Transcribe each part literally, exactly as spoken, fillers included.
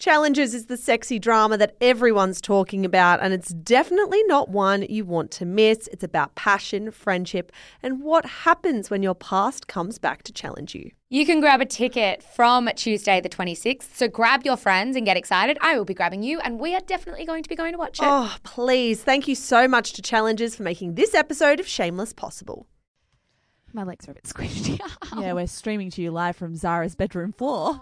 Challengers is the sexy drama that everyone's talking about, and it's definitely not one you want to miss. It's about passion, friendship, and what happens when your past comes back to challenge you. You can grab a ticket from Tuesday the twenty-sixth, so grab your friends and get excited. I will be grabbing you, and we are definitely going to be going to watch it. Oh, please. Thank you so much to Challengers for making this episode of Shameless possible. My legs are a bit squished. Yeah, we're streaming to you live from Zara's bedroom floor.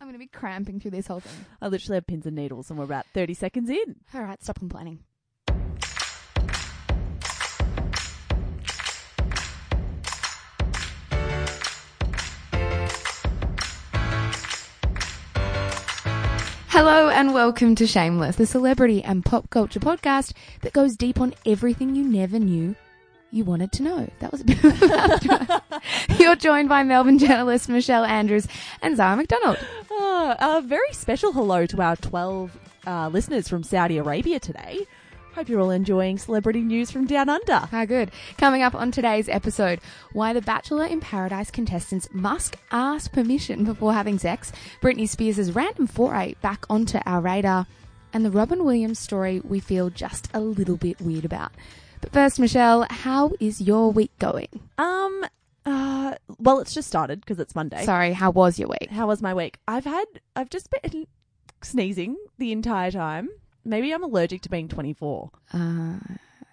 I'm going to be cramping through this whole thing. I literally have pins and needles and we're about thirty seconds in. All right, stop complaining. Hello and welcome to Shameless, the celebrity and pop culture podcast that goes deep on everything you never knew you wanted to know. That was a bit of a You're joined by Melbourne journalist Michelle Andrews and Zara McDonald. Oh, a very special hello to our twelve uh, listeners from Saudi Arabia today. Hope you're all enjoying celebrity news from down under. How good. Coming up on today's episode, why the Bachelor in Paradise contestants must ask permission before having sex, Britney Spears' random foray back onto our radar, and the Robin Williams story we feel just a little bit weird about. But first, Michelle, how is your week going? Um, uh, well, it's just started because it's Monday. Sorry, how was your week? How was my week? I've had, I've just been sneezing the entire time. Maybe I'm allergic to being twenty-four. Uh,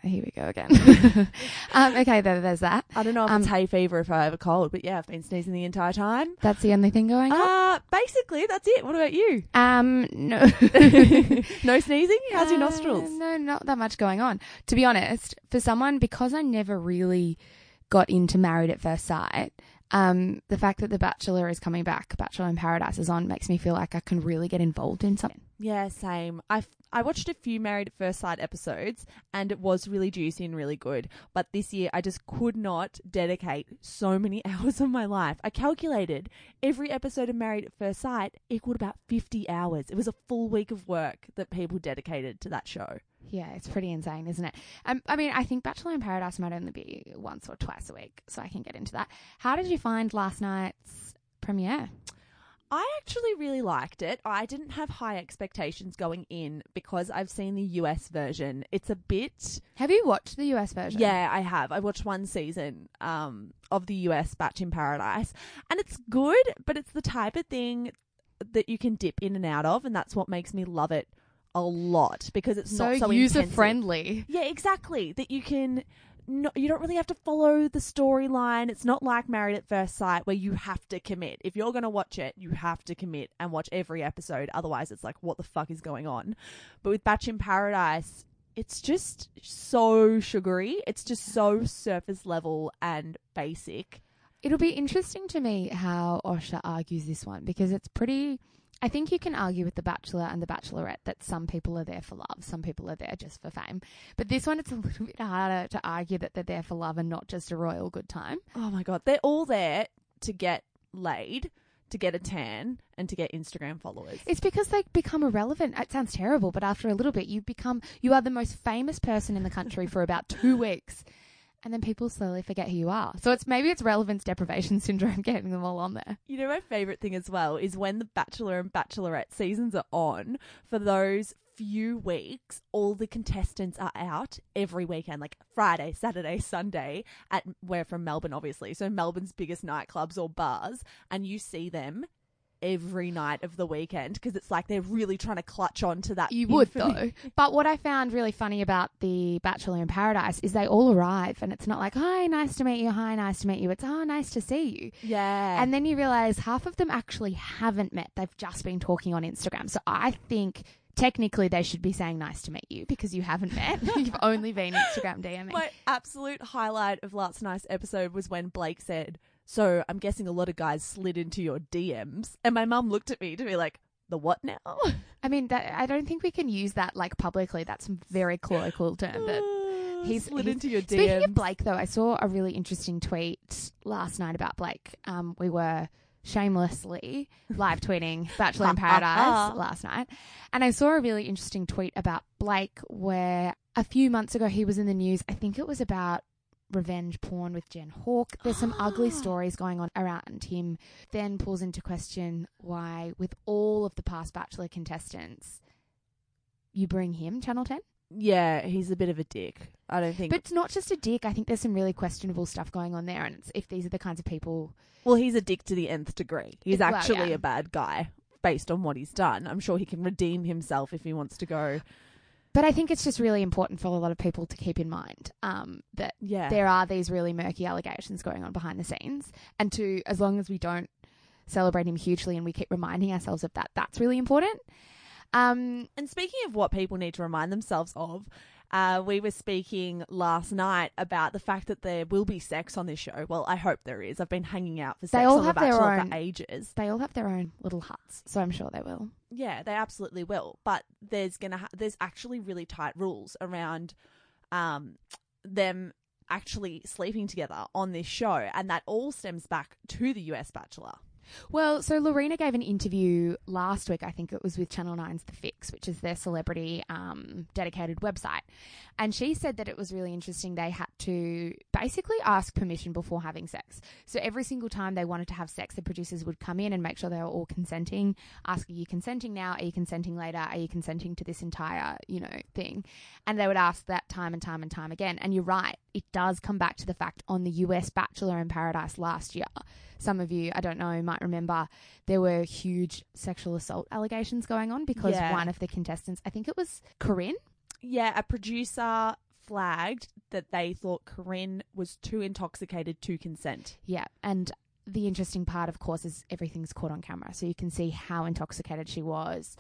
here we go again. um, okay, there, there's that. I don't know if um, it's hay fever if I have a cold, but yeah, I've been sneezing the entire time. That's the only thing going on? Uh, basically, that's it. What about you? Um, no. No sneezing? How's your nostrils? Uh, no, not that much going on. To be honest, for someone, because I never really got into Married at First Sight, um, the fact that The Bachelor is coming back, Bachelor in Paradise is on, makes me feel like I can really get involved in something. Yeah, same. I, I watched a few Married at First Sight episodes and it was really juicy and really good. But this year I just could not dedicate so many hours of my life. I calculated every episode of Married at First Sight equaled about fifty hours. It was a full week of work that people dedicated to that show. Yeah, it's pretty insane, isn't it? Um, I mean, I think Bachelor in Paradise might only be once or twice a week, so I can get into that. How did you find last night's premiere? I actually really liked it. I didn't have high expectations going in because I've seen the U S version. It's a bit... Have you watched the U S version? Yeah, I have. I watched one season um, of the U S Bachelor in Paradise. And it's good, but it's the type of thing that you can dip in and out of. And that's what makes me love it a lot because it's so not so user-friendly. Yeah, exactly. That you can... No, you don't really have to follow the storyline. It's not like Married at First Sight where you have to commit. If you're going to watch it, you have to commit and watch every episode. Otherwise, it's like, what the fuck is going on? But with Bachelor in Paradise, it's just so sugary. It's just so surface level and basic. It'll be interesting to me how Osha argues this one because it's pretty... I think you can argue with The Bachelor and The Bachelorette that some people are there for love, some people are there just for fame. But this one, it's a little bit harder to argue that they're there for love and not just a royal good time. Oh, my God. They're all there to get laid, to get a tan and to get Instagram followers. It's because they become irrelevant. It sounds terrible, but after a little bit, you become you are the most famous person in the country for about two weeks. And then people slowly forget who you are. So it's maybe it's relevance deprivation syndrome getting them all on there. You know, my favourite thing as well is when the Bachelor and Bachelorette seasons are on, for those few weeks, all the contestants are out every weekend, like Friday, Saturday, Sunday. At We're from Melbourne, obviously. So Melbourne's biggest nightclubs or bars. And you see them every night of the weekend because it's like they're really trying to clutch on to that. You would though. But what I found really funny about the Bachelor in Paradise is they all arrive and it's not like, hi, nice to meet you, hi, nice to meet you. It's, oh, nice to see you. Yeah. And then you realise half of them actually haven't met. They've just been talking on Instagram. So I think technically they should be saying nice to meet you because you haven't met. You've only been Instagram DMing. My absolute highlight of last night's episode was when Blake said, so I'm guessing a lot of guys slid into your D Ms. And my mum looked at me to be like, the what now? I mean, that, I don't think we can use that like publicly. That's a very colloquial term. But he's slid he's, into your D Ms. Speaking of Blake, though, I saw a really interesting tweet last night about Blake. Um, we were shamelessly live tweeting Bachelor in Paradise last night. And I saw a really interesting tweet about Blake where a few months ago he was in the news. I think it was about revenge porn with Jen Hawk. There's some ugly stories going on around him. Then pulls into question why, with all of the past Bachelor contestants, you bring him, Channel ten? Yeah, he's a bit of a dick. I don't think... But it's not just a dick. I think there's some really questionable stuff going on there, and it's, if these are the kinds of people... Well, he's a dick to the nth degree. He's well, actually yeah. a bad guy based on what he's done. I'm sure he can redeem himself if he wants to go... But I think it's just really important for a lot of people to keep in mind um, that yeah. there are these really murky allegations going on behind the scenes. And to, as long as we don't celebrate him hugely and we keep reminding ourselves of that, that's really important. Um, and speaking of what people need to remind themselves of, uh, we were speaking last night about the fact that there will be sex on this show. Well, I hope there is. I've been hanging out for sex on The Bachelor for ages. They all have their own little huts, so I'm sure they will. Yeah, they absolutely will. But there's gonna ha- there's actually really tight rules around um, them actually sleeping together on this show, and that all stems back to the U S Bachelor. Well, so Lorena gave an interview last week, I think it was with Channel nine's The Fix, which is their celebrity um, dedicated website. And she said that it was really interesting. They had to basically ask permission before having sex. So every single time they wanted to have sex, the producers would come in and make sure they were all consenting, ask, are you consenting now? Are you consenting later? Are you consenting to this entire, you know, thing? And they would ask that time and time and time again. And you're right. It does come back to the fact on the U S Bachelor in Paradise last year. Some of you, I don't know, might remember there were huge sexual assault allegations going on because yeah. one of the contestants, I think it was Corinne. Yeah, a producer flagged that they thought Corinne was too intoxicated to consent. Yeah, and the interesting part, of course, is everything's caught on camera. So you can see how intoxicated she was.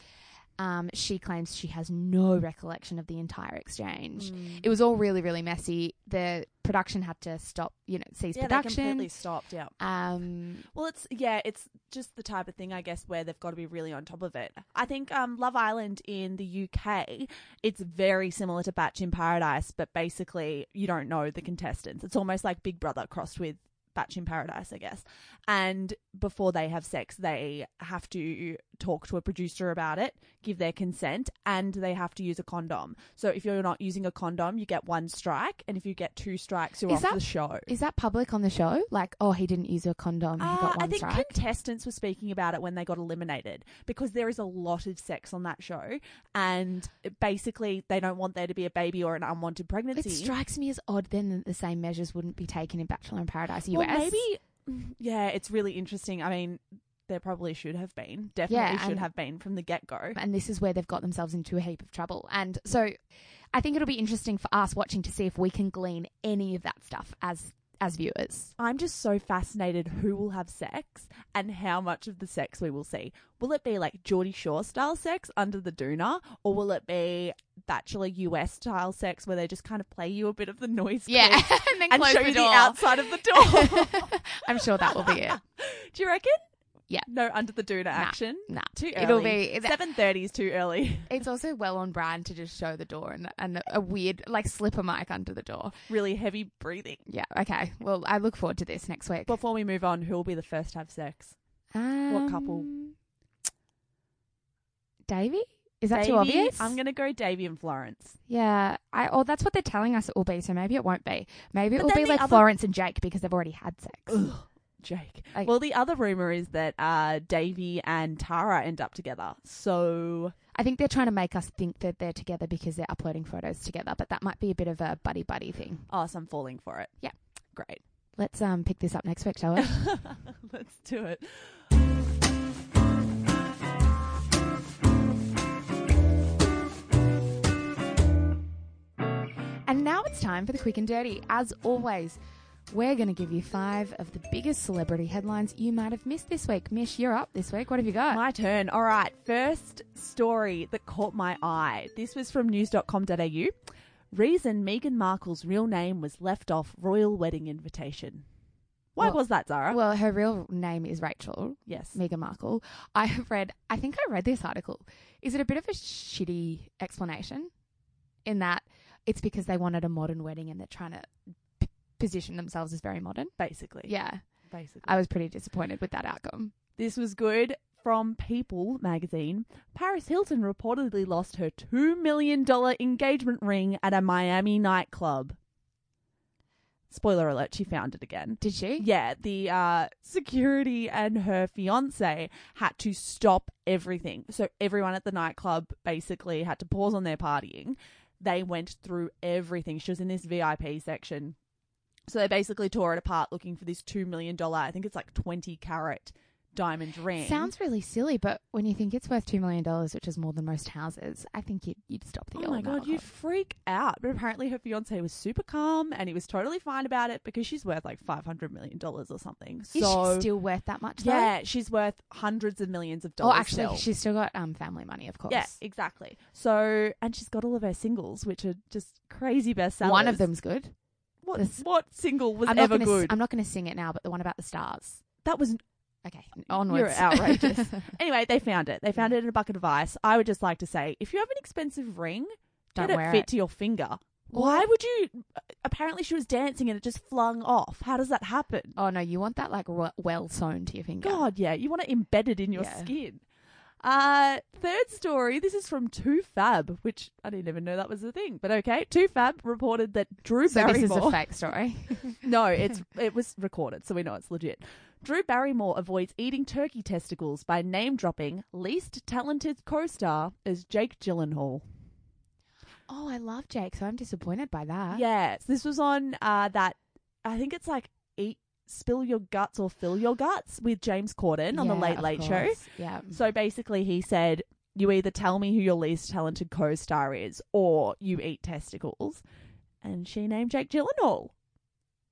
Um, she claims she has no recollection of the entire exchange. Mm. It was all really, really messy. The production had to stop, you know, cease yeah, production. Yeah, they completely stopped, yeah. Um, well, it's, yeah, it's just the type of thing, I guess, where they've got to be really on top of it. I think um, Love Island in the U K, it's very similar to Bachelor in Paradise, but basically you don't know the contestants. It's almost like Big Brother crossed with Bachelor in Paradise, I guess. And before they have sex, they have to talk to a producer about it, give their consent, and they have to use a condom. So if you're not using a condom, you get one strike, and if you get two strikes, you're is off that, the show. Is that public on the show? Like, oh, he didn't use a condom, uh, he got one I think strike? Contestants were speaking about it when they got eliminated because there is a lot of sex on that show, and basically they don't want there to be a baby or an unwanted pregnancy. It strikes me as odd then that the same measures wouldn't be taken in Bachelor in Paradise. You Well, maybe, yeah, it's really interesting. I mean, there probably should have been, definitely yeah, should have been from the get-go. And this is where they've got themselves into a heap of trouble. And so I think it'll be interesting for us watching to see if we can glean any of that stuff as as viewers. I'm just so fascinated who will have sex and how much of the sex we will see. Will it be like Geordie Shore style sex under the doona, or will it be Bachelor U S style sex where they just kind of play you a bit of the noise yeah, and, then and show the you door. the outside of the door? I'm sure that will be it. Do you reckon? Yeah. No under the doona nah, action? Nah. Too early. It'll be... seven thirty is too early. It's also well on brand to just show the door and, and a weird, like, slipper mic under the door. Really heavy breathing. Yeah. Okay. Well, I look forward to this next week. Before we move on, who will be the first to have sex? Um, what couple? Davey? Is that Davey, too obvious? I'm going to go Davey and Florence. Yeah. I. Oh, that's what they're telling us it will be, so maybe it won't be. Maybe it but will be like other... Florence and Jake because they've already had sex. Ugh. Jake. Okay. Well, the other rumor is that uh, Davey and Tara end up together. So I think they're trying to make us think that they're together because they're uploading photos together, but that might be a bit of a buddy buddy thing. Oh, so I'm falling for it. Yeah, great. Let's um pick this up next week, shall we? Let's do it. And now it's time for the Quick and Dirty. As always, we're going to give you five of the biggest celebrity headlines you might have missed this week. Mish, you're up this week. What have you got? My turn. All right. First story that caught my eye. This was from news dot com dot a u. Reason Meghan Markle's real name was left off royal wedding invitation. Why well, was that, Zara? Well, her real name is Rachel. Yes. Meghan Markle. I have read, I think I read this article. Is it a bit of a shitty explanation in that it's because they wanted a modern wedding and they're trying to p- position themselves as very modern? Basically. Yeah. Basically. I was pretty disappointed with that outcome. This was good. From People magazine, Paris Hilton reportedly lost her two million dollars engagement ring at a Miami nightclub. Spoiler alert, she found it again. Did she? Yeah, the uh, security and her fiancé had to stop everything. So everyone at the nightclub basically had to pause on their partying. They went through everything. She was in this V I P section. So they basically tore it apart looking for this two million dollars, I think it's like twenty carat diamond ring. Sounds really silly, but when you think it's worth two million dollars, which is more than most houses, I think you'd, you'd stop the oh old my God, you'd freak out. But apparently her fiancé was super calm and he was totally fine about it because she's worth like five hundred million dollars or something. Is so, she still worth that much though? Yeah, she's worth hundreds of millions of dollars. Oh, actually, still. She's still got um family money, of course. Yeah, exactly. So, and she's got all of her singles, which are just crazy bestsellers. One of them's good. What, what single was I'm ever gonna, good? I'm not going to sing it now, but the one about the stars. That was... Okay, onwards. You're outrageous. Anyway, they found it. They found yeah. it in a bucket of ice. I would just like to say, if you have an expensive ring, don't let it fit it. to your finger. Why what? would you? Apparently she was dancing and it just flung off. How does that happen? Oh, no, you want that like well sewn to your finger. God, yeah. You want it embedded in your yeah. skin. Uh, third story, this is from two Fab, which I didn't even know that was a thing, but okay. two Fab reported that Drew so Barrymore... So this is a fake story? No, it's it was recorded, so we know it's legit. Drew Barrymore avoids eating turkey testicles by name-dropping least talented co-star as Jake Gyllenhaal. Oh, I love Jake, so I'm disappointed by that. Yes, this was on uh, that, I think it's like Eat... Spill Your Guts or Fill Your Guts with James Corden on yeah, the Late Late Show. Yeah. So basically he said, you either tell me who your least talented co-star is or you eat testicles. And she named Jake Gyllenhaal.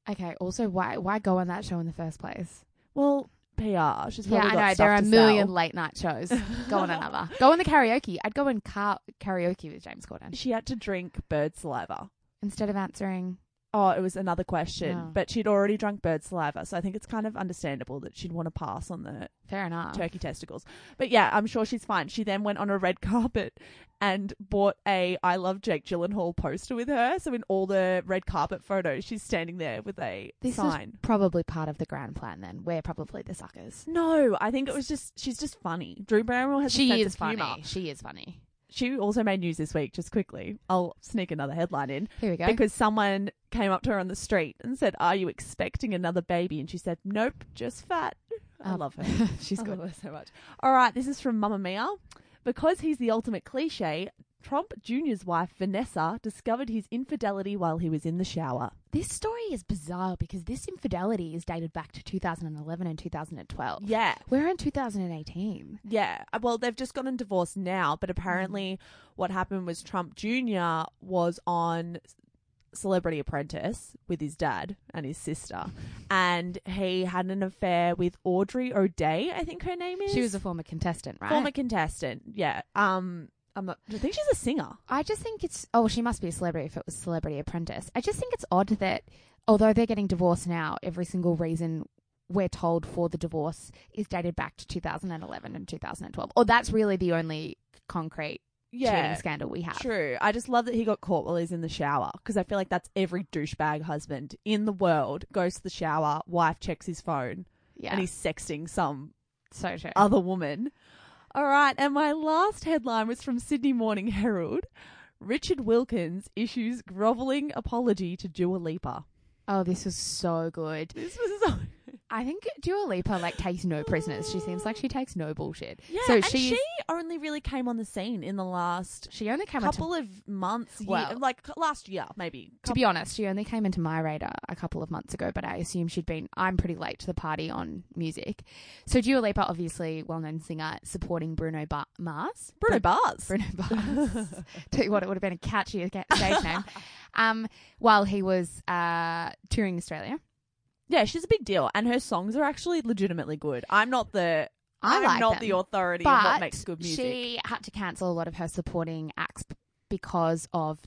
Okay. Also, why why go on that show in the first place? Well, P R. She's yeah, I got know. There are a million sell. late night shows. Go on another. Go on the karaoke. I'd go in car- karaoke with James Corden. She had to drink bird saliva. Instead of answering... Oh, it was another question, no. but she'd already drunk bird saliva, so I think it's kind of understandable that she'd want to pass on the Fair enough. turkey testicles. But yeah, I'm sure she's fine. She then went on a red carpet and bought a I Love Jake Gyllenhaal poster with her, so in all the red carpet photos, she's standing there with a this sign. This is probably part of the grand plan then. We're probably the suckers. No, I think it was just, she's just funny. Drew Barrymore has she a sense is of funny. humor. She is funny. She also made news this week, just quickly. I'll sneak another headline in. Here we go. Because someone came up to her on the street and said, are you expecting another baby? And she said, nope, just fat. Um, I love her. She's good. I love her so much. All right, this is from Mamma Mia. Because he's the ultimate cliche, Trump Junior's wife, Vanessa, discovered his infidelity while he was in the shower. This story is bizarre because this infidelity is dated back to two thousand eleven and two thousand twelve. Yeah. We're in two thousand eighteen. Yeah. Well, they've just gotten divorced now, but apparently mm. what happened was Trump Junior was on Celebrity Apprentice with his dad and his sister, and he had an affair with Audrey O'Day, I think her name is. She was a former contestant, right? Former contestant, yeah. Um... I'm not, I think she's a singer. I just think it's... Oh, she must be a celebrity if it was Celebrity Apprentice. I just think it's odd that although they're getting divorced now, every single reason we're told for the divorce is dated back to two thousand eleven and two thousand twelve. Or that's really the only concrete yeah, cheating scandal we have. True. I just love that he got caught while he's in the shower because I feel like that's every douchebag husband in the world goes to the shower, wife checks his phone, yeah. and he's sexting some so true. other woman. All right, and my last headline was from Sydney Morning Herald. Richard Wilkins issues grovelling apology to Dua Lipa. Oh, this was so good. This was so good. I think Dua Lipa, like, takes no prisoners. She seems like she takes no bullshit. Yeah, so and she only really came on the scene in the last she only came couple into, of months, well, year, like last year, maybe. To be honest, she only came into my radar a couple of months ago, but I assume she'd been, I'm pretty late to the party on music. So Dua Lipa, obviously, well-known singer, supporting Bruno Bar- Mars. Bruno Br- Bars. Bruno Bars. Tell you what, it would have been a catchy stage name. Um, while he was uh, touring Australia. Yeah, she's a big deal, and her songs are actually legitimately good. I'm not the I'm like not them, the authority of what makes good music. She had to cancel a lot of her supporting acts because of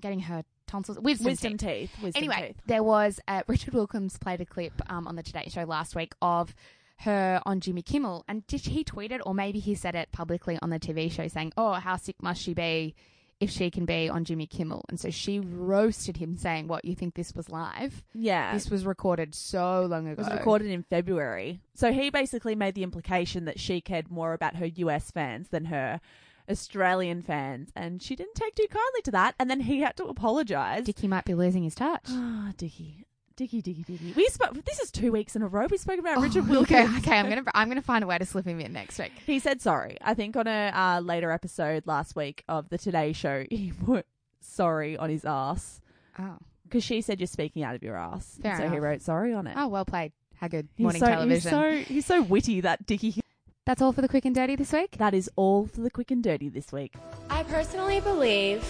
getting her tonsils, wisdom, wisdom teeth. teeth. Wisdom anyway, teeth. There was uh, Richard Wilkins played a clip um, on the Today Show last week of her on Jimmy Kimmel, and did he tweet it, or maybe he said it publicly on the T V show, saying, "Oh, how sick must she be if she can be on Jimmy Kimmel?" And so she roasted him, saying, what, you think this was live? Yeah. This was recorded so long ago. It was recorded in February. So he basically made the implication that she cared more about her U S fans than her Australian fans, and she didn't take too kindly to that, and then he had to apologise. Dickie might be losing his touch. Oh, Dickie. Dickie, Dickie, Dickie. We spoke. This is two weeks in a row. We spoke about oh, Richard Wilkins. Okay, okay, I'm gonna I'm gonna find a way to slip him in next week. He said sorry. I think on a uh, later episode last week of the Today Show, he put sorry on his ass. Oh, because she said you're speaking out of your ass. Fair enough. So he wrote sorry on it. Oh, well played, Haggard. Morning so, television. He's so he's so witty, that Dickie. That's all for the quick and dirty this week. That is all for the quick and dirty this week. I personally believe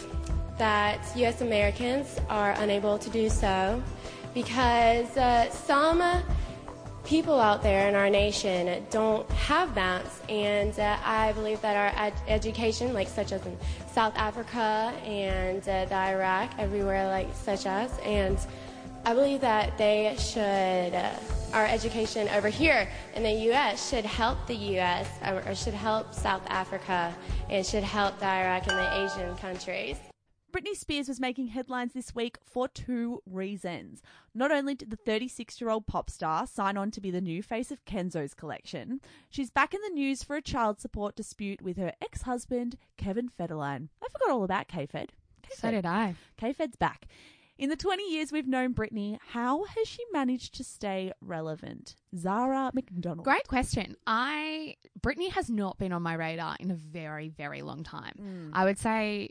that U S Americans are unable to do so, because uh, some people out there in our nation don't have that, and uh, I believe that our ed- education, like such as in South Africa and uh, the Iraq, everywhere like such as, and I believe that they should, uh, our education over here in the U S should help the U S or, or should help South Africa and should help the Iraq and the Asian countries. Britney Spears was making headlines this week for two reasons. Not only did the thirty-six-year-old pop star sign on to be the new face of Kenzo's collection, she's back in the news for a child support dispute with her ex-husband, Kevin Federline. I forgot all about K-Fed. K-Fed. So did I. K-Fed's back. In the twenty years we've known Britney, how has she managed to stay relevant? Zara McDonald. Great question. I Britney has not been on my radar in a very, very long time. Mm. I would say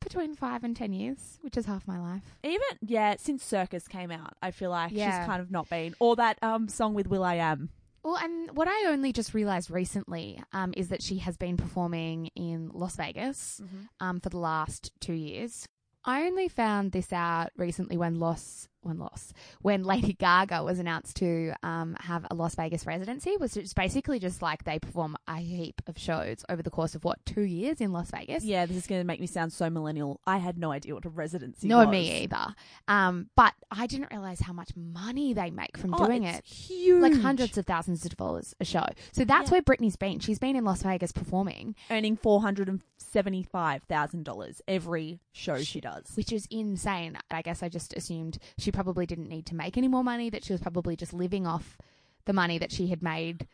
between five and ten years, which is half my life. Even, yeah, since Circus came out, I feel like yeah. she's kind of not been. Or that um song with Will.i.am. Well, and what I only just realised recently um, is that she has been performing in Las Vegas mm-hmm. um, for the last two years. I only found this out recently when Los, when Los, when Lady Gaga was announced to um, have a Las Vegas residency, which is basically just like they perform a heap of shows over the course of, what, two years in Las Vegas? Yeah, this is going to make me sound so millennial. I had no idea what a residency no, was. No, me either. Um, but I didn't realise how much money they make from oh, doing it's it. Huge. Like hundreds of thousands of dollars a show. So that's yeah. where Britney's been. She's been in Las Vegas performing. Earning four hundred seventy-five thousand dollars every show she, she does. Which is insane. I guess I just assumed she probably didn't need to make any more money, that she was probably just living off the money that she had made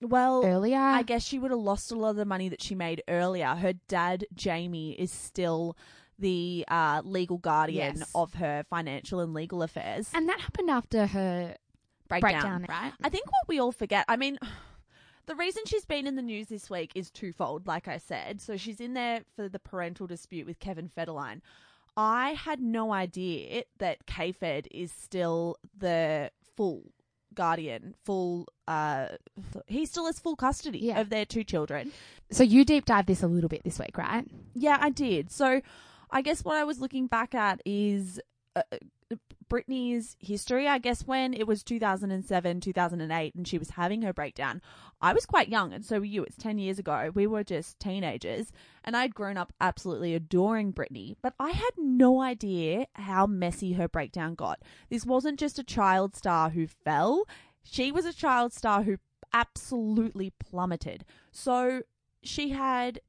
well earlier. I guess she would have lost a lot of the money that she made earlier. Her dad, Jamie, is still the uh, legal guardian yes. of her financial and legal affairs. And that happened after her breakdown, breakdown, right? I think what we all forget, I mean, the reason she's been in the news this week is twofold, like I said. So she's in there for the parental dispute with Kevin Federline. I had no idea that K-Fed is still the full guardian, full uh, – he still has full custody yeah. of their two children. So you deep dived this a little bit this week, right? Yeah, I did. So I guess what I was looking back at is uh, Britney's history. I guess when it was two thousand seven, two thousand eight and she was having her breakdown, I was quite young and so were you. It's ten years ago. We were just teenagers. And I'd grown up absolutely adoring Britney, but I had no idea how messy her breakdown got. This wasn't just a child star who fell. She was a child star who absolutely plummeted. So she had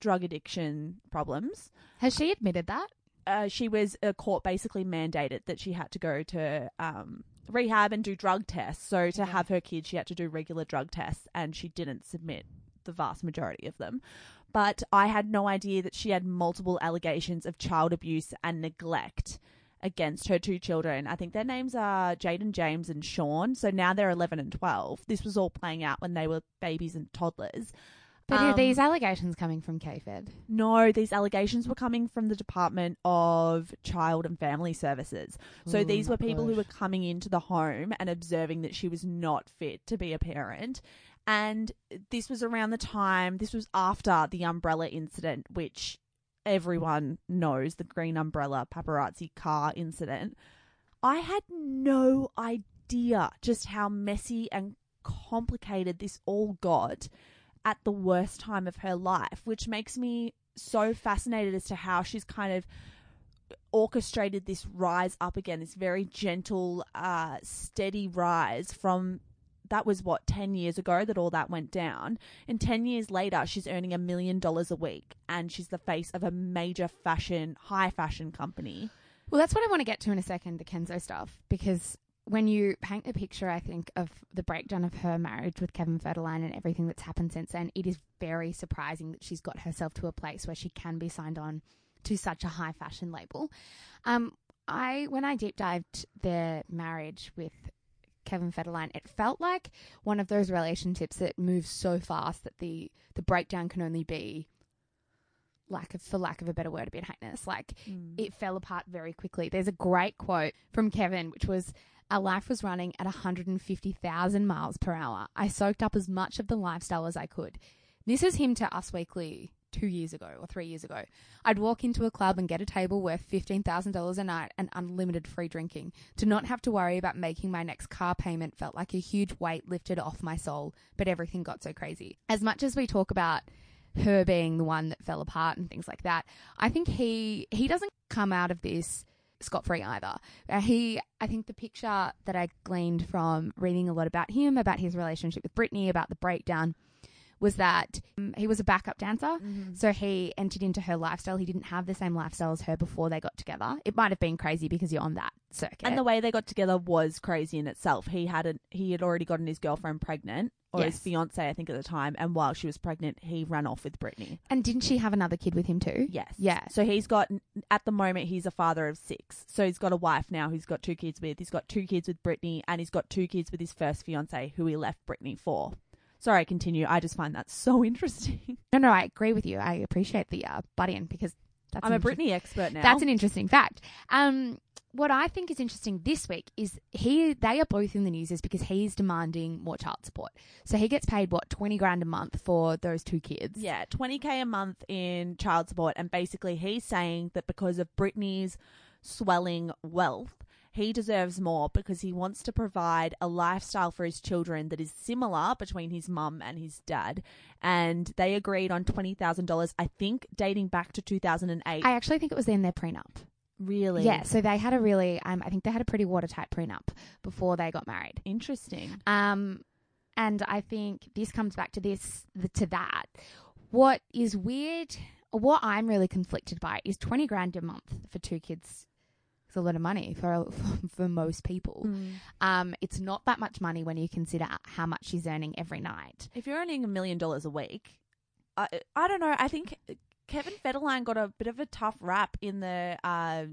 drug addiction problems. Has she admitted that? Uh, she was a court basically mandated that she had to go to um, rehab and do drug tests. So to yeah. have her kids, she had to do regular drug tests, and she didn't submit the vast majority of them. But I had no idea that she had multiple allegations of child abuse and neglect against her two children. I think their names are Jaden James and Sean. So now they're eleven and twelve. This was all playing out when they were babies and toddlers. But um, are these allegations coming from K-Fed? No, these allegations were coming from the Department of Child and Family Services. So Ooh, these were people gosh. who were coming into the home and observing that she was not fit to be a parent. And this was around the time, this was after the umbrella incident, which everyone knows, the green umbrella paparazzi car incident. I had no idea just how messy and complicated this all got at the worst time of her life, which makes me so fascinated as to how she's kind of orchestrated this rise up again, this very gentle, uh, steady rise from... That was, what, ten years ago that all that went down. And ten years later, she's earning a million dollars a week and she's the face of a major fashion, high fashion company. Well, that's what I want to get to in a second, the Kenzo stuff, because when you paint the picture, I think, of the breakdown of her marriage with Kevin Federline and everything that's happened since then, it is very surprising that she's got herself to a place where she can be signed on to such a high fashion label. Um, I when I deep dived their marriage with Kevin Federline, it felt like one of those relationships that moves so fast that the, the breakdown can only be, lack of, for lack of a better word, a bit heinous. Like, mm. it fell apart very quickly. There's a great quote from Kevin, which was, "Our life was running at one hundred fifty thousand miles per hour. I soaked up as much of the lifestyle as I could." This is him to Us Weekly two years ago or three years ago. "I'd walk into a club and get a table worth fifteen thousand dollars a night and unlimited free drinking. To not have to worry about making my next car payment felt like a huge weight lifted off my soul, but everything got so crazy." As much as we talk about her being the one that fell apart and things like that, I think he he doesn't come out of this scot-free either. Uh, he, I think the picture that I gleaned from reading a lot about him, about his relationship with Britney, about the breakdown, was that um, he was a backup dancer. Mm-hmm. So he entered into her lifestyle. He didn't have the same lifestyle as her before they got together. It might have been crazy because you're on that circuit. And the way they got together was crazy in itself. He had a, he had already gotten his girlfriend pregnant, or yes. his fiance, I think, at the time. And while she was pregnant, he ran off with Britney. And didn't she have another kid with him too? Yes. Yeah. So he's got, at the moment, he's a father of six. So he's got a wife now who's got two kids with. He's got two kids with Britney, and he's got two kids with his first fiance, who he left Britney for. Sorry, continue. I just find that so interesting. No, no, I agree with you. I appreciate the uh, butt-in because that's I'm a Britney expert now. That's an interesting fact. Um, what I think is interesting this week is he they are both in the news is because he's demanding more child support. So he gets paid, what, twenty grand a month for those two kids? Yeah, twenty K a month in child support. And basically he's saying that because of Britney's swelling wealth, he deserves more because he wants to provide a lifestyle for his children that is similar between his mum and his dad. And they agreed on twenty thousand dollars, I think, dating back to two thousand eight. I actually think it was in their prenup. Really? Yeah. So they had a really, um, I think they had a pretty watertight prenup before they got married. Interesting. Um, and I think this comes back to this, to that. What is weird, what I'm really conflicted by is twenty grand a month for two kids. A lot of money for for most people. Mm. Um, it's not that much money when you consider how much she's earning every night. If you're earning a million dollars a week, I I don't know. I think Kevin Federline got a bit of a tough rap in the uh,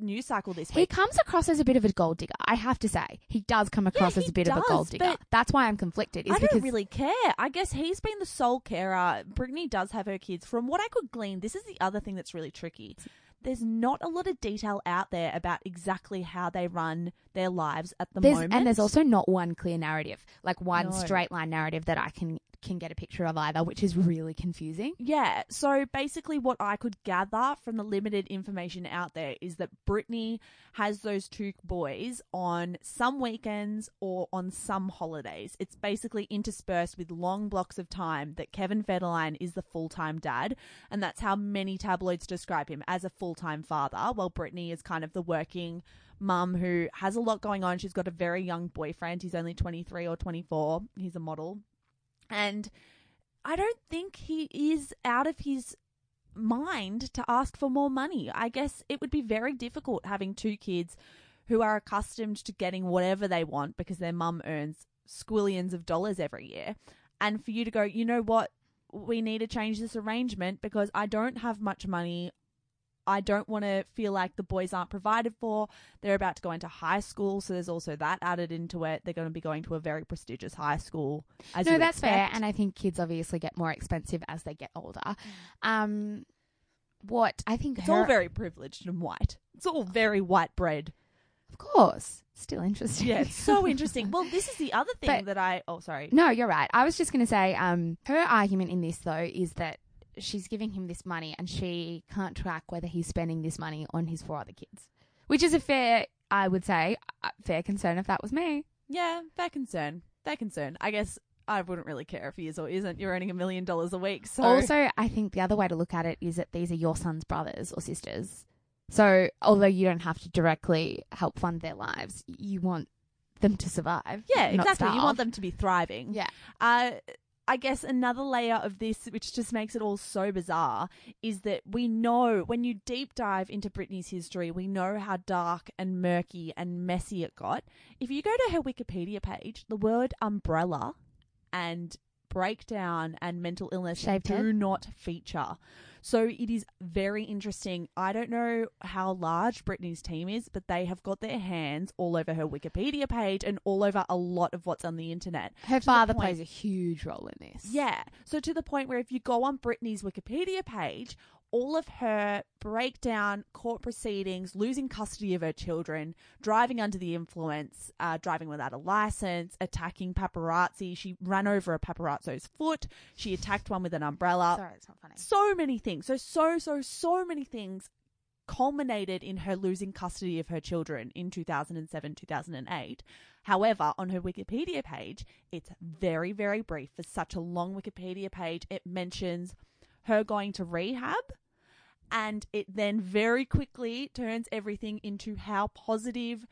news cycle this week. He comes across as a bit of a gold digger. I have to say, he does come across yeah, as a bit does, of a gold digger. That's why I'm conflicted. Is I don't really care. I guess he's been the sole carer. Britney does have her kids. From what I could glean, this is the other thing that's really tricky. There's not a lot of detail out there about exactly how they run their lives at the there's, moment. And there's also not one clear narrative, like one no. straight line narrative that I can, can get a picture of either, which is really confusing. Yeah. So basically what I could gather from the limited information out there is that Britney has those two boys on some weekends or on some holidays. It's basically interspersed with long blocks of time that Kevin Federline is the full-time dad, and that's how many tabloids describe him, as a full full-time father, while Britney is kind of the working mum who has a lot going on. She's got a very young boyfriend. He's only twenty-three or twenty-four. He's a model. And I don't think he is out of his mind to ask for more money. I guess it would be very difficult having two kids who are accustomed to getting whatever they want because their mum earns squillions of dollars every year. And for you to go, you know what, we need to change this arrangement because I don't have much money. I don't want to feel like the boys aren't provided for. They're about to go into high school, so there's also that added into it. They're going to be going to a very prestigious high school. As no, that's expect. fair, and I think kids obviously get more expensive as they get older. Um, what I think it's her- all very privileged and white. It's all very white bread. Of course. Still interesting. Yeah, it's so interesting. Well, this is the other thing but, that I... Oh, sorry. No, you're right. I was just going to say um, her argument in this, though, is that she's giving him this money and she can't track whether he's spending this money on his four other kids, which is a fair, I would say, fair concern if that was me. Yeah, fair concern. Fair concern. I guess I wouldn't really care if he is or isn't. You're earning a million dollars a week. So also, I think the other way to look at it is that these are your son's brothers or sisters. So although you don't have to directly help fund their lives, you want them to survive. Yeah, exactly. Starve. You want them to be thriving. Yeah. Uh, I guess another layer of this, which just makes it all so bizarre, is that we know when you deep dive into Britney's history, we know how dark and murky and messy it got. If you go to her Wikipedia page, the word umbrella and breakdown and mental illness Shaved do head. not feature. So it is very interesting. I don't know how large Britney's team is, but they have got their hands all over her Wikipedia page and all over a lot of what's on the internet. Her father plays a huge role in this. Yeah. So to the point where if you go on Britney's Wikipedia page, all of her breakdown, court proceedings, losing custody of her children, driving under the influence, uh, driving without a license, attacking paparazzi. She ran over a paparazzo's foot. She attacked one with an umbrella. Sorry, it's not funny. So many things. So, so, so, so many things culminated in her losing custody of her children in two thousand seven, two thousand eight. However, on her Wikipedia page, it's very, very brief. For such a long Wikipedia page, it mentions her going to rehab, and it then very quickly turns everything into how positive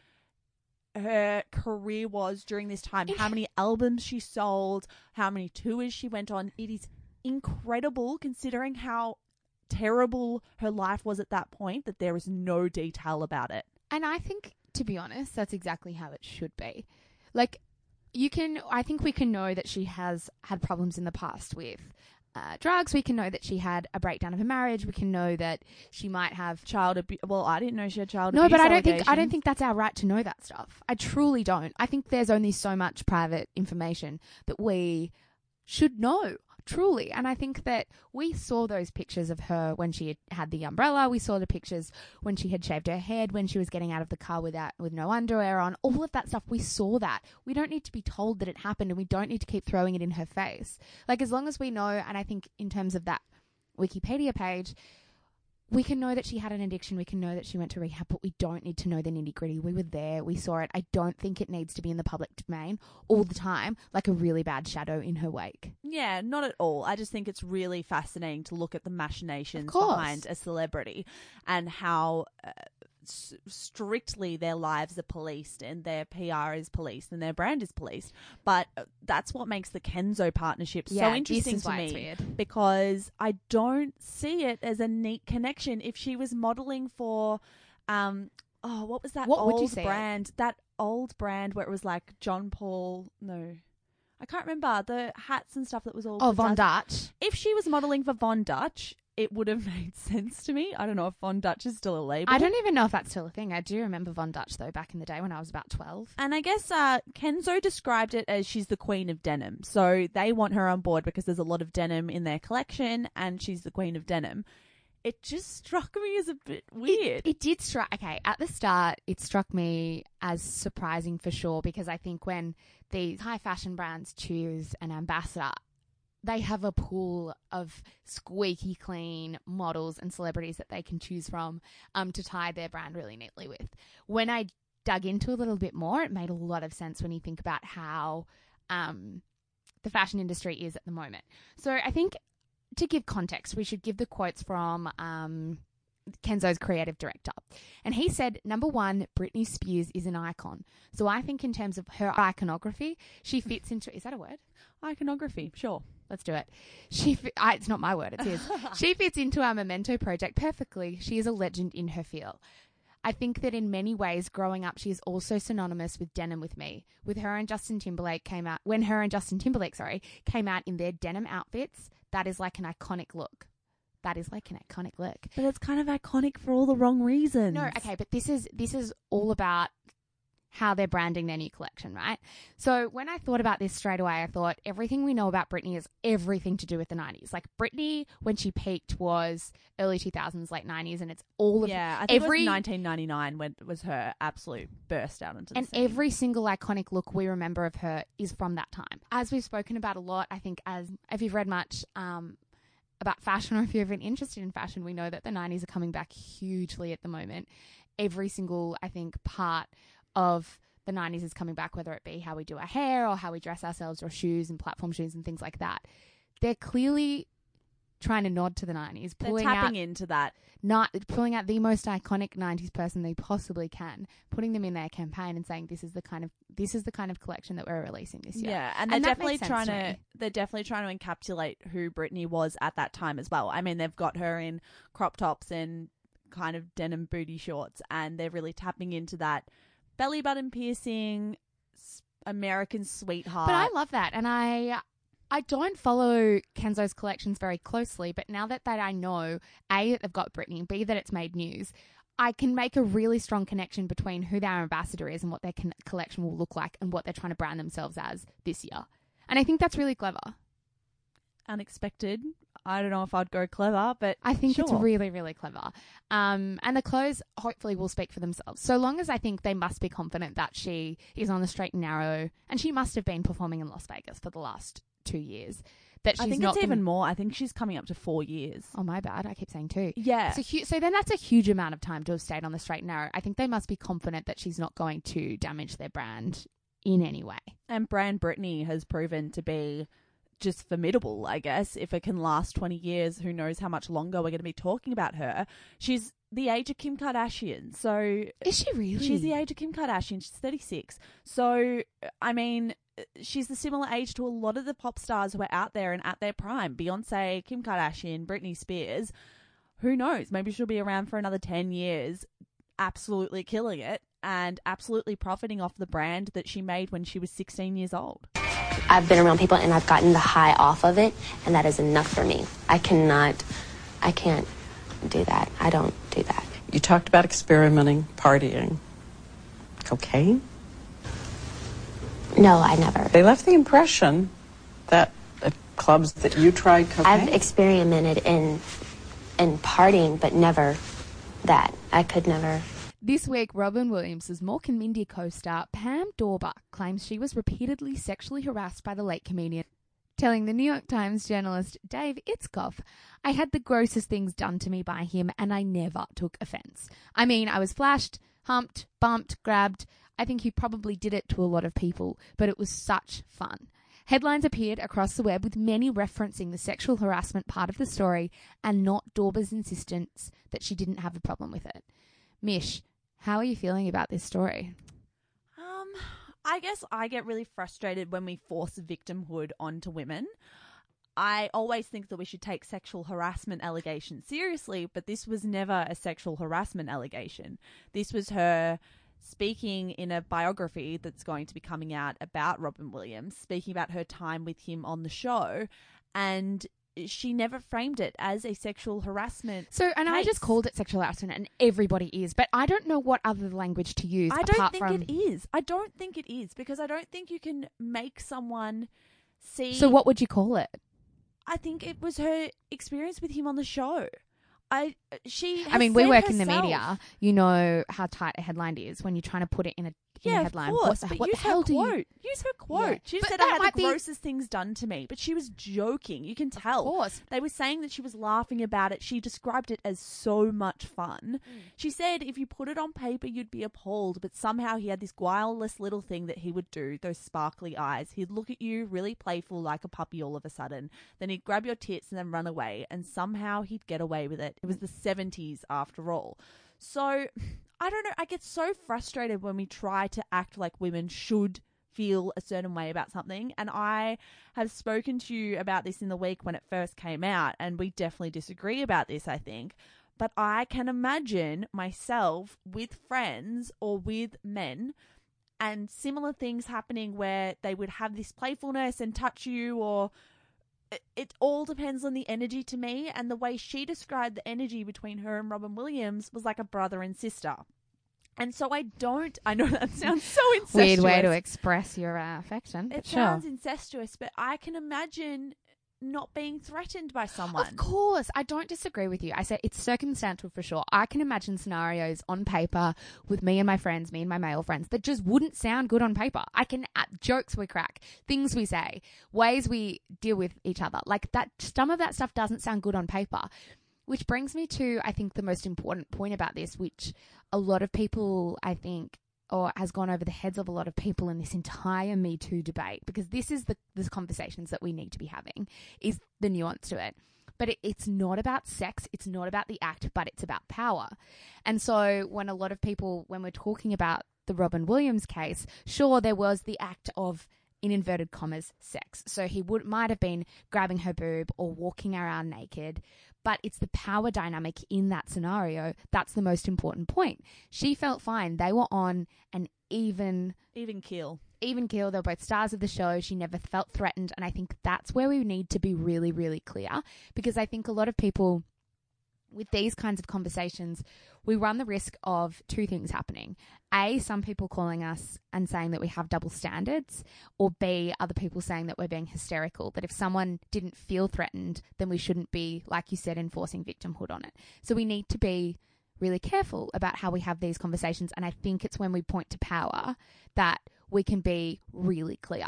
her career was during this time, how many albums she sold, how many tours she went on. It is incredible considering how terrible her life was at that point that there is no detail about it. And I think, to be honest, that's exactly how it should be. Like, you can, I think we can know that she has had problems in the past with Uh, drugs. We can know that she had a breakdown of her marriage. We can know that she might have child abuse. Well, I didn't know she had child abuse. No, but I don't think I don't think that's our right to know that stuff. I truly don't. I think there's only so much private information that we should know, truly. And I think that we saw those pictures of her when she had the umbrella. We saw the pictures when she had shaved her head, when she was getting out of the car without with no underwear on. All of that stuff, we saw that. We don't need to be told that it happened, and we don't need to keep throwing it in her face. Like, as long as we know, and I think in terms of that Wikipedia page, we can know that she had an addiction. We can know that she went to rehab, but we don't need to know the nitty-gritty. We were there. We saw it. I don't think it needs to be in the public domain all the time, like a really bad shadow in her wake. Yeah, not at all. I just think it's really fascinating to look at the machinations behind a celebrity and how uh, s- strictly their lives are policed and their P R is policed and their brand is policed. But that's what makes the Kenzo partnership yeah, so interesting to me, because I don't see it as a neat connection. If she was modeling for, um, oh, what was that what old would you say brand? It? That old brand where it was like John Paul, no. I can't remember, the hats and stuff that was all... Oh, Von Dutch. If she was modelling for Von Dutch, it would have made sense to me. I don't know if Von Dutch is still a label. I don't even know if that's still a thing. I do remember Von Dutch, though, back in the day when I was about twelve. And I guess uh, Kenzo described it as she's the queen of denim. So they want her on board because there's a lot of denim in their collection and she's the queen of denim. It just struck me as a bit weird. It, it did strike... Okay, at the start, it struck me as surprising for sure, because I think when these high fashion brands choose an ambassador, they have a pool of squeaky clean models and celebrities that they can choose from um, to tie their brand really neatly with. When I dug into a little bit more, it made a lot of sense when you think about how um, the fashion industry is at the moment. So I think... to give context, we should give the quotes from um, Kenzo's creative director. And he said, number one, Britney Spears is an icon. So I think in terms of her iconography, she fits into... Is that a word? Iconography, sure. Let's do it. She, I, It's not my word, it's his. She fits into our Memento project perfectly. She is a legend in her field. I think that in many ways, growing up, she is also synonymous with denim with me. With her and Justin Timberlake came out... When her and Justin Timberlake, sorry, came out in their denim outfits... That is like an iconic look. that is like an iconic look. But it's kind of iconic for all the wrong reasons. No, okay, but this is this is all about how they're branding their new collection, right? So when I thought about this straight away, I thought everything we know about Britney is everything to do with the nineties. Like Britney, when she peaked, was early two thousands, late nineties, and it's all of yeah. I think every, it was nineteen ninety-nine when was her absolute burst out into the and scene. Every single iconic look we remember of her is from that time. As we've spoken about a lot, I think as if you've read much um, about fashion or if you've been interested in fashion, we know that the nineties are coming back hugely at the moment. Every single, I think, part of the nineties is coming back, whether it be how we do our hair or how we dress ourselves or shoes and platform shoes and things like that. They're clearly trying to nod to the nineties. They're tapping out, into that. Not, pulling out the most iconic nineties person they possibly can, putting them in their campaign and saying this is the kind of this is the kind of collection that we're releasing this year. Yeah, and they're and definitely trying to, to they're definitely trying to encapsulate who Britney was at that time as well. I mean, they've got her in crop tops and kind of denim booty shorts, and they're really tapping into that belly button piercing, American sweetheart. But I love that. And I I don't follow Kenzo's collections very closely, but now that, that I know, A, that they've got Britney, B, that it's made news, I can make a really strong connection between who their ambassador is and what their con- collection will look like and what they're trying to brand themselves as this year. And I think that's really clever. Unexpected. I don't know if I'd go clever, but I think sure. It's really, really clever. Um, and the clothes hopefully will speak for themselves. So long as I think they must be confident that she is on the straight and narrow, and she must have been performing in Las Vegas for the last two years. That she's I think not it's gonna... even more. I think she's coming up to four years. Oh, my bad. I keep saying two. Yeah. So, hu- so then that's a huge amount of time to have stayed on the straight and narrow. I think they must be confident that she's not going to damage their brand in any way. And brand Britney has proven to be just formidable, I guess. If it can last twenty years, who knows how much longer we're going to be talking about her. She's the age of Kim Kardashian. So is she really? She's the age of Kim Kardashian. She's thirty-six. So, I mean, she's the similar age to a lot of the pop stars who are out there and at their prime. Beyonce, Kim Kardashian, Britney Spears. Who knows? Maybe she'll be around for another ten years, absolutely killing it and absolutely profiting off the brand that she made when she was sixteen years old. I've been around people and I've gotten the high off of it, and that is enough for me. I cannot, I can't do that. I don't do that. You talked about experimenting, partying. Cocaine? No, I never. They left the impression that at clubs that you tried cocaine? I've experimented in, in partying, but never that. I could never. This week, Robin Williams' Mork and Mindy co-star Pam Dawber claims she was repeatedly sexually harassed by the late comedian, telling the New York Times journalist Dave Itzkoff, "I had the grossest things done to me by him and I never took offense. I mean, I was flashed, humped, bumped, grabbed. I think he probably did it to a lot of people, but it was such fun." Headlines appeared across the web with many referencing the sexual harassment part of the story and not Dawber's insistence that she didn't have a problem with it. Mish, how are you feeling about this story? Um, I guess I get really frustrated when we force victimhood onto women. I always think that we should take sexual harassment allegations seriously, but this was never a sexual harassment allegation. This was her speaking in a biography that's going to be coming out about Robin Williams, speaking about her time with him on the show, and she never framed it as a sexual harassment So, and case. I just called it sexual harassment, and everybody is, but I don't know what other language to use. I don't apart think from... it is. I don't think it is, because I don't think you can make someone see... So what would you call it? I think it was her experience with him on the show. I she. I mean, we work herself. in the media. You know how tight a headline is when you're trying to put it in a, in yeah, a headline. Yeah, of course. What, but what use, the hell her do you... use her quote. Use her quote. She but said, "I had the grossest be... things done to me," but she was joking. You can tell. Of course. They were saying that she was laughing about it. She described it as so much fun. Mm. She said, "If you put it on paper, you'd be appalled, but somehow he had this guileless little thing that he would do. Those sparkly eyes. He'd look at you, really playful, like a puppy. All of a sudden, then he'd grab your tits and then run away. And somehow he'd get away with it." It was the seventies after all. So I don't know. I get so frustrated when we try to act like women should feel a certain way about something. And I have spoken to you about this in the week when it first came out, and we definitely disagree about this, I think. But I can imagine myself with friends or with men and similar things happening where they would have this playfulness and touch you or it all depends on the energy to me, and the way she described the energy between her and Robin Williams was like a brother and sister. And so I don't, I know that sounds so incestuous. Weird way to express your uh, affection. It sounds sure. incestuous, but I can imagine not being threatened by someone. Of course. I don't disagree with you. I say it's circumstantial for sure. I can imagine scenarios on paper with me and my friends, me and my male friends, that just wouldn't sound good on paper. I can uh, jokes we crack, things we say, ways we deal with each other. Like that, some of that stuff doesn't sound good on paper. Which brings me to, I think, the most important point about this, which a lot of people, I think, or has gone over the heads of a lot of people in this entire Me Too debate, because this is the, the conversations that we need to be having, is the nuance to it. But it, it's not about sex, it's not about the act, but it's about power. And so when a lot of people, when we're talking about the Robin Williams case, sure, there was the act of, in inverted commas, sex. So he would might have been grabbing her boob or walking around naked, but it's the power dynamic in that scenario that's the most important point. She felt fine. They were on an even... Even keel. Even keel. They were both stars of the show. She never felt threatened, and I think that's where we need to be really, really clear, because I think a lot of people... with these kinds of conversations, we run the risk of two things happening. A, some people calling us and saying that we have double standards, or B, other people saying that we're being hysterical, that if someone didn't feel threatened, then we shouldn't be, like you said, enforcing victimhood on it. So we need to be really careful about how we have these conversations. And I think it's when we point to power that we can be really clear.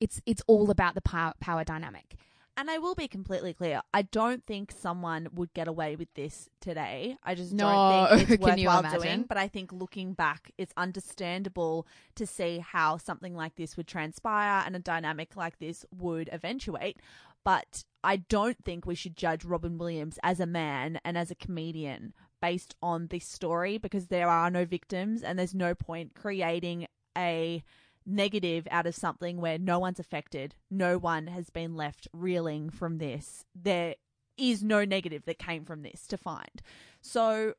It's, it's all about the power, power dynamic. And I will be completely clear. I don't think someone would get away with this today. I just no. don't think it's worthwhile doing. But I think looking back, it's understandable to see how something like this would transpire and a dynamic like this would eventuate. But I don't think we should judge Robin Williams as a man and as a comedian based on this story, because there are no victims and there's no point creating a... negative out of something where no one's affected, no one has been left reeling from this. There is no negative that came from this to find. So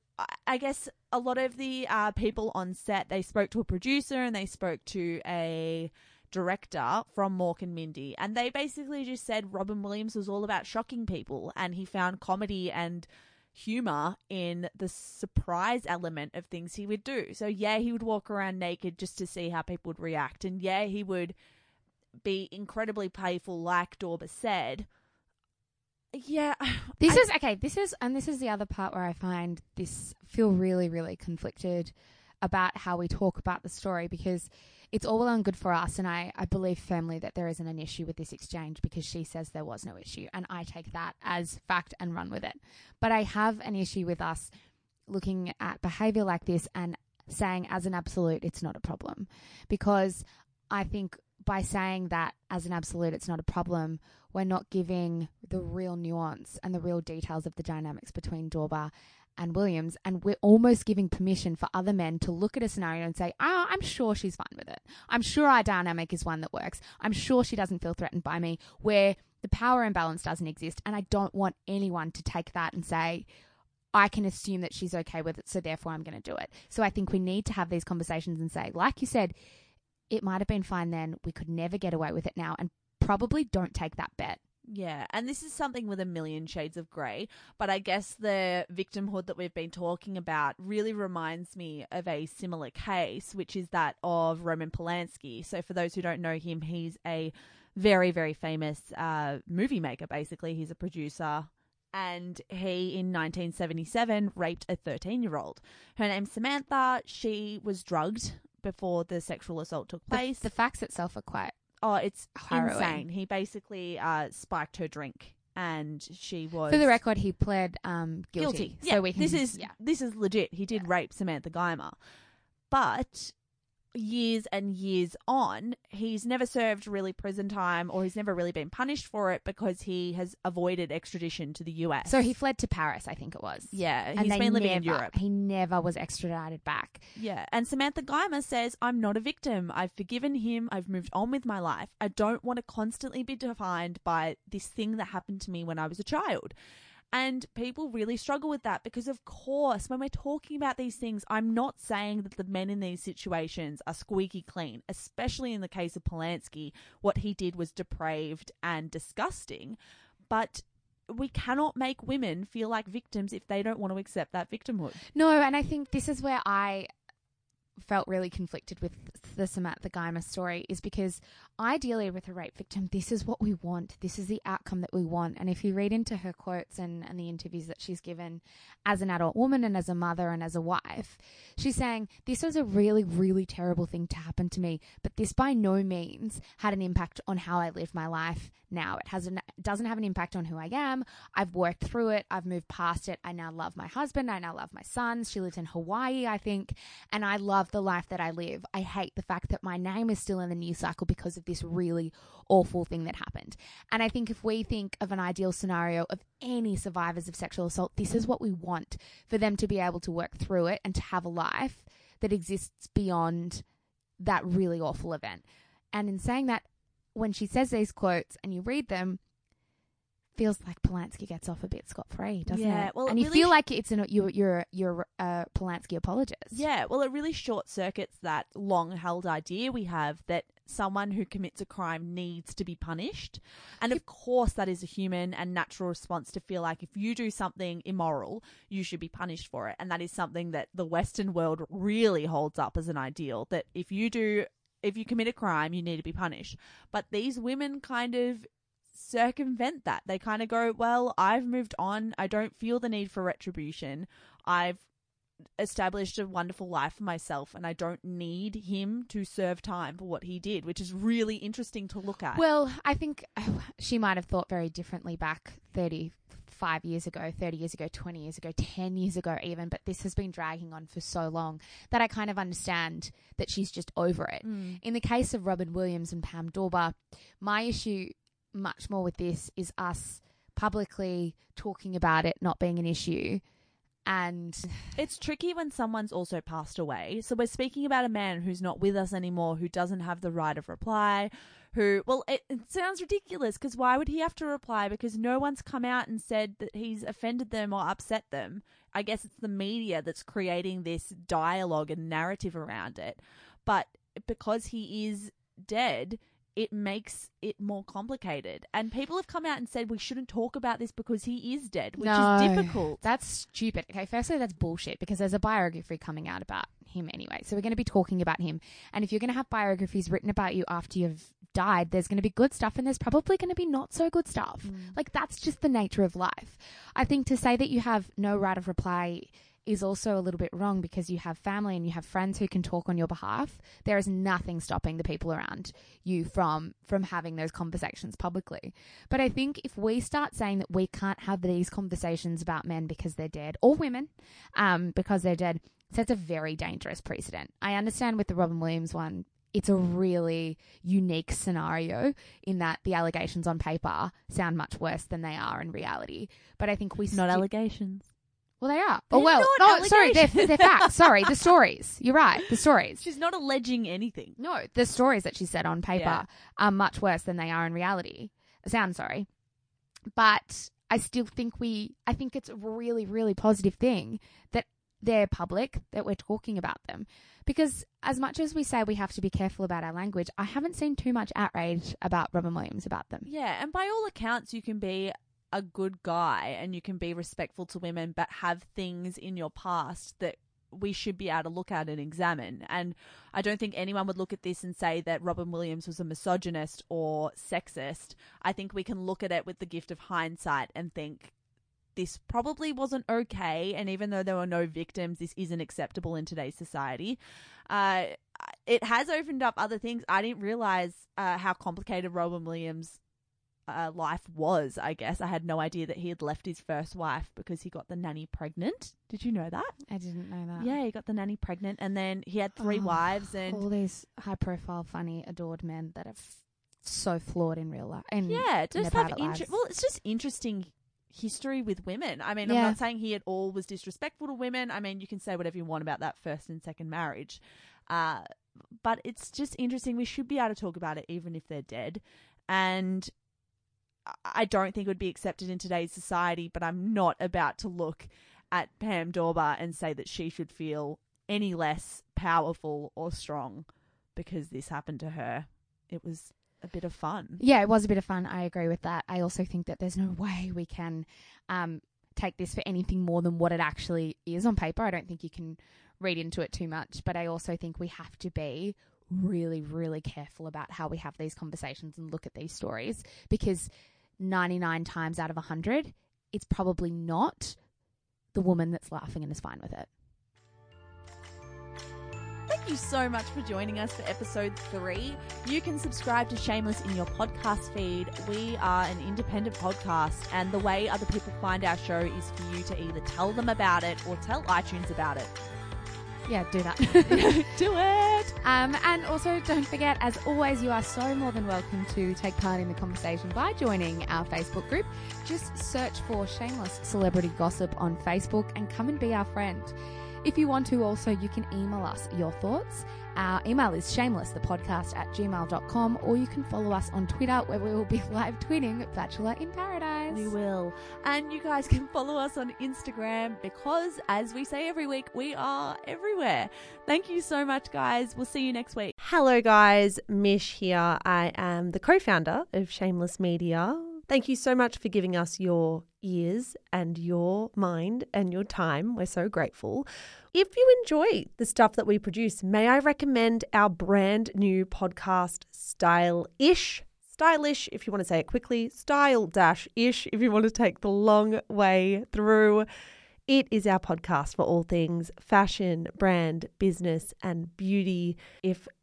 I guess a lot of the uh, people on set, they spoke to a producer and they spoke to a director from Mork and Mindy, and they basically just said Robin Williams was all about shocking people, and he found comedy and humor in the surprise element of things he would do. So yeah, he would walk around naked just to see how people would react, and yeah, he would be incredibly playful, like Dawber said. Yeah, this I, is okay. This is and this is the other part where I find this feel really, really conflicted about how we talk about the story, because it's all well and good for us, and I, I believe firmly that there isn't an issue with this exchange, because she says there was no issue, and I take that as fact and run with it. But I have an issue with us looking at behaviour like this and saying as an absolute it's not a problem, because I think by saying that as an absolute it's not a problem, we're not giving the real nuance and the real details of the dynamics between Dawber and Williams, and we're almost giving permission for other men to look at a scenario and say, ah, oh, I'm sure she's fine with it. I'm sure our dynamic is one that works. I'm sure she doesn't feel threatened by me, where the power imbalance doesn't exist. And I don't want anyone to take that and say, I can assume that she's okay with it, so therefore I'm going to do it. So I think we need to have these conversations and say, like you said, it might have been fine then. We could never get away with it now, and probably don't take that bet. Yeah, and this is something with a million shades of grey, but I guess the victimhood that we've been talking about really reminds me of a similar case, which is that of Roman Polanski. So for those who don't know him, he's a very, very famous uh, movie maker, basically. He's a producer, and he, in nineteen seventy-seven, raped a thirteen-year-old. Her name's Samantha. She was drugged before the sexual assault took place. The, the facts itself are quite... Oh, it's harrowing. Insane. He basically uh, spiked her drink, and she was... For the record, he pled um, guilty. guilty. Yeah, so we can, this is yeah. this is legit. He did yeah. rape Samantha Geimer. But years and years on, he's never served really prison time, or he's never really been punished for it, because he has avoided extradition to the U S. So he fled to Paris, I think it was. Yeah, and he's been living never, in Europe. He never was extradited back. Yeah, and Samantha Geimer says, I'm not a victim. I've forgiven him. I've moved on with my life. I don't want to constantly be defined by this thing that happened to me when I was a child. And people really struggle with that because, of course, when we're talking about these things, I'm not saying that the men in these situations are squeaky clean, especially in the case of Polanski. What he did was depraved and disgusting, but we cannot make women feel like victims if they don't want to accept that victimhood. No, and I think this is where I felt really conflicted with the Samantha Geimer story, is because ideally with a rape victim, this is what we want. This is the outcome that we want. And if you read into her quotes and, and the interviews that she's given as an adult woman and as a mother and as a wife, she's saying, this was a really, really terrible thing to happen to me, but this by no means had an impact on how I live my life now. It has an, doesn't have an impact on who I am. I've worked through it. I've moved past it. I now love my husband. I now love my sons. She lives in Hawaii, I think, and I love the life that I live. I hate the fact that my name is still in the news cycle because of this really awful thing that happened. And I think if we think of an ideal scenario of any survivors of sexual assault, this is what we want, for them to be able to work through it and to have a life that exists beyond that really awful event. And in saying that, when she says these quotes and you read them, feels like Polanski gets off a bit scot-free, doesn't yeah, it? Well, and it you really feel like it's an, you're you're you're a Polanski apologist. Yeah, well, it really short-circuits that long-held idea we have that someone who commits a crime needs to be punished. And of course that is a human and natural response to feel like if you do something immoral, you should be punished for it. And that is something that the Western world really holds up as an ideal, that if you do, if you commit a crime, you need to be punished. But these women kind of circumvent that. They kind of go, well, I've moved on. I don't feel the need for retribution. I've established a wonderful life for myself and I don't need him to serve time for what he did, which is really interesting to look at. Well, I think she might have thought very differently back thirty-five years ago, thirty years ago, twenty years ago, ten years ago even, but this has been dragging on for so long that I kind of understand that she's just over it. Mm. In the case of Robin Williams and Pam Dawber, my issue much more with this is us publicly talking about it not being an issue. And it's tricky when someone's also passed away. So we're speaking about a man who's not with us anymore, who doesn't have the right of reply, who, well, it, it sounds ridiculous because why would he have to reply? Because no one's come out and said that he's offended them or upset them. I guess it's the media that's creating this dialogue and narrative around it. But because he is dead, it makes it more complicated. And people have come out and said we shouldn't talk about this because he is dead, which no, is difficult. That's stupid. Okay, firstly, that's bullshit because there's a biography coming out about him anyway. So we're going to be talking about him. And if you're going to have biographies written about you after you've died, there's going to be good stuff and there's probably going to be not so good stuff. Mm. Like, that's just the nature of life. I think to say that you have no right of reply is also a little bit wrong because you have family and you have friends who can talk on your behalf. There is nothing stopping the people around you from from having those conversations publicly. But I think if we start saying that we can't have these conversations about men because they're dead, or women um, because they're dead, sets a very dangerous precedent. I understand with the Robin Williams one, it's a really unique scenario in that the allegations on paper sound much worse than they are in reality. But I think we... Not stu- allegations. Well, they are. They're oh, well, oh, sorry, they're, they're facts. Sorry, the stories. You're right, the stories. She's not alleging anything. No, the stories that she said on paper yeah. are much worse than they are in reality. Sound sorry. But I still think we, I think it's a really, really positive thing that they're public, that we're talking about them. Because as much as we say we have to be careful about our language, I haven't seen too much outrage about Robin Williams about them. Yeah, and by all accounts, you can be a good guy and you can be respectful to women but have things in your past that we should be able to look at and examine. And I don't think anyone would look at this and say that Robin Williams was a misogynist or sexist. I think we can look at it with the gift of hindsight and think this probably wasn't okay, and even though there were no victims, this isn't acceptable in today's society. Uh, it has opened up other things. I didn't realise uh, how complicated Robin Williams' Uh, life was, I guess. I had no idea that he had left his first wife because he got the nanny pregnant. Did you know that? I didn't know that. Yeah, he got the nanny pregnant and then he had three oh, wives and... All these high-profile, funny, adored men that are f- so flawed in real life. In, yeah, just in have... Inter- well, it's just interesting history with women. I mean, yeah. I'm not saying he at all was disrespectful to women. I mean, you can say whatever you want about that first and second marriage. Uh, but it's just interesting. We should be able to talk about it even if they're dead. And I don't think would be accepted in today's society, but I'm not about to look at Pam Dawber and say that she should feel any less powerful or strong because this happened to her. It was a bit of fun. Yeah, it was a bit of fun. I agree with that. I also think that there's no way we can um, take this for anything more than what it actually is on paper. I don't think you can read into it too much, but I also think we have to be really, really careful about how we have these conversations and look at these stories, because ninety-nine times out of one hundred, it's probably not the woman that's laughing and is fine with it. Thank you so much for joining us for episode three. You can subscribe to Shameless in your podcast feed. We are an independent podcast, and the way other people find our show is for you to either tell them about it or tell iTunes about it. Yeah, do that. Do it. Um, and also, don't forget, as always, you are so more than welcome to take part in the conversation by joining our Facebook group. Just search for Shameless Celebrity Gossip on Facebook and come and be our friend. If you want to, also, you can email us your thoughts. Our email is shameless the podcast at gmail dot com, or you can follow us on Twitter, where we will be live tweeting Bachelor in Paradise. We will. And you guys can follow us on Instagram because, as we say every week, we are everywhere. Thank you so much, guys. We'll see you next week. Hello, guys. Mish here. I am the co-founder of Shameless Media. Thank you so much for giving us your ears and your mind and your time. We're so grateful. If you enjoy the stuff that we produce, may I recommend our brand new podcast, Style-ish. Stylish, if you want to say it quickly. Style-ish, if you want to take the long way through. It is our podcast for all things fashion, brand, business, and beauty. If